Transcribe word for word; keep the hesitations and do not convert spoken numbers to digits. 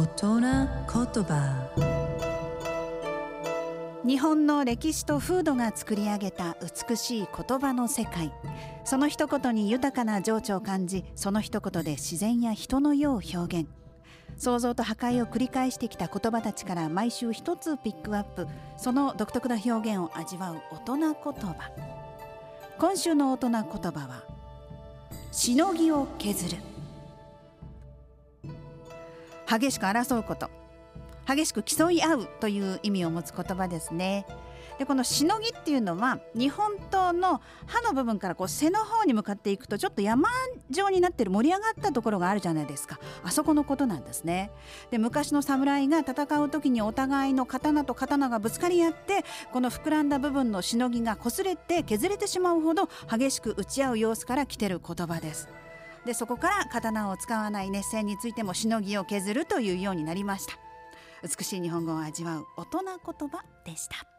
大人言葉。日本の歴史と風土が作り上げた美しい言葉の世界。その一言に豊かな情緒を感じ、その一言で自然や人の世を表現。創造と破壊を繰り返してきた言葉たちから毎週一つピックアップ、その独特な表現を味わう大人言葉。今週の大人言葉は、しのぎを削る。激しく争うこと、激しく競い合うという意味を持つ言葉ですね。で、このしのぎっていうのは日本刀の刃の部分からこう背の方に向かっていくと、ちょっと山状になってる盛り上がったところがあるじゃないですか。あそこのことなんですね。で、昔の侍が戦う時にお互いの刀と刀がぶつかり合って、この膨らんだ部分のしのぎが擦れて削れてしまうほど激しく打ち合う様子から来てる言葉です。で、そこから刀を使わない熱戦についてもしのぎを削るというようになりました。美しい日本語を味わう大人言葉でした。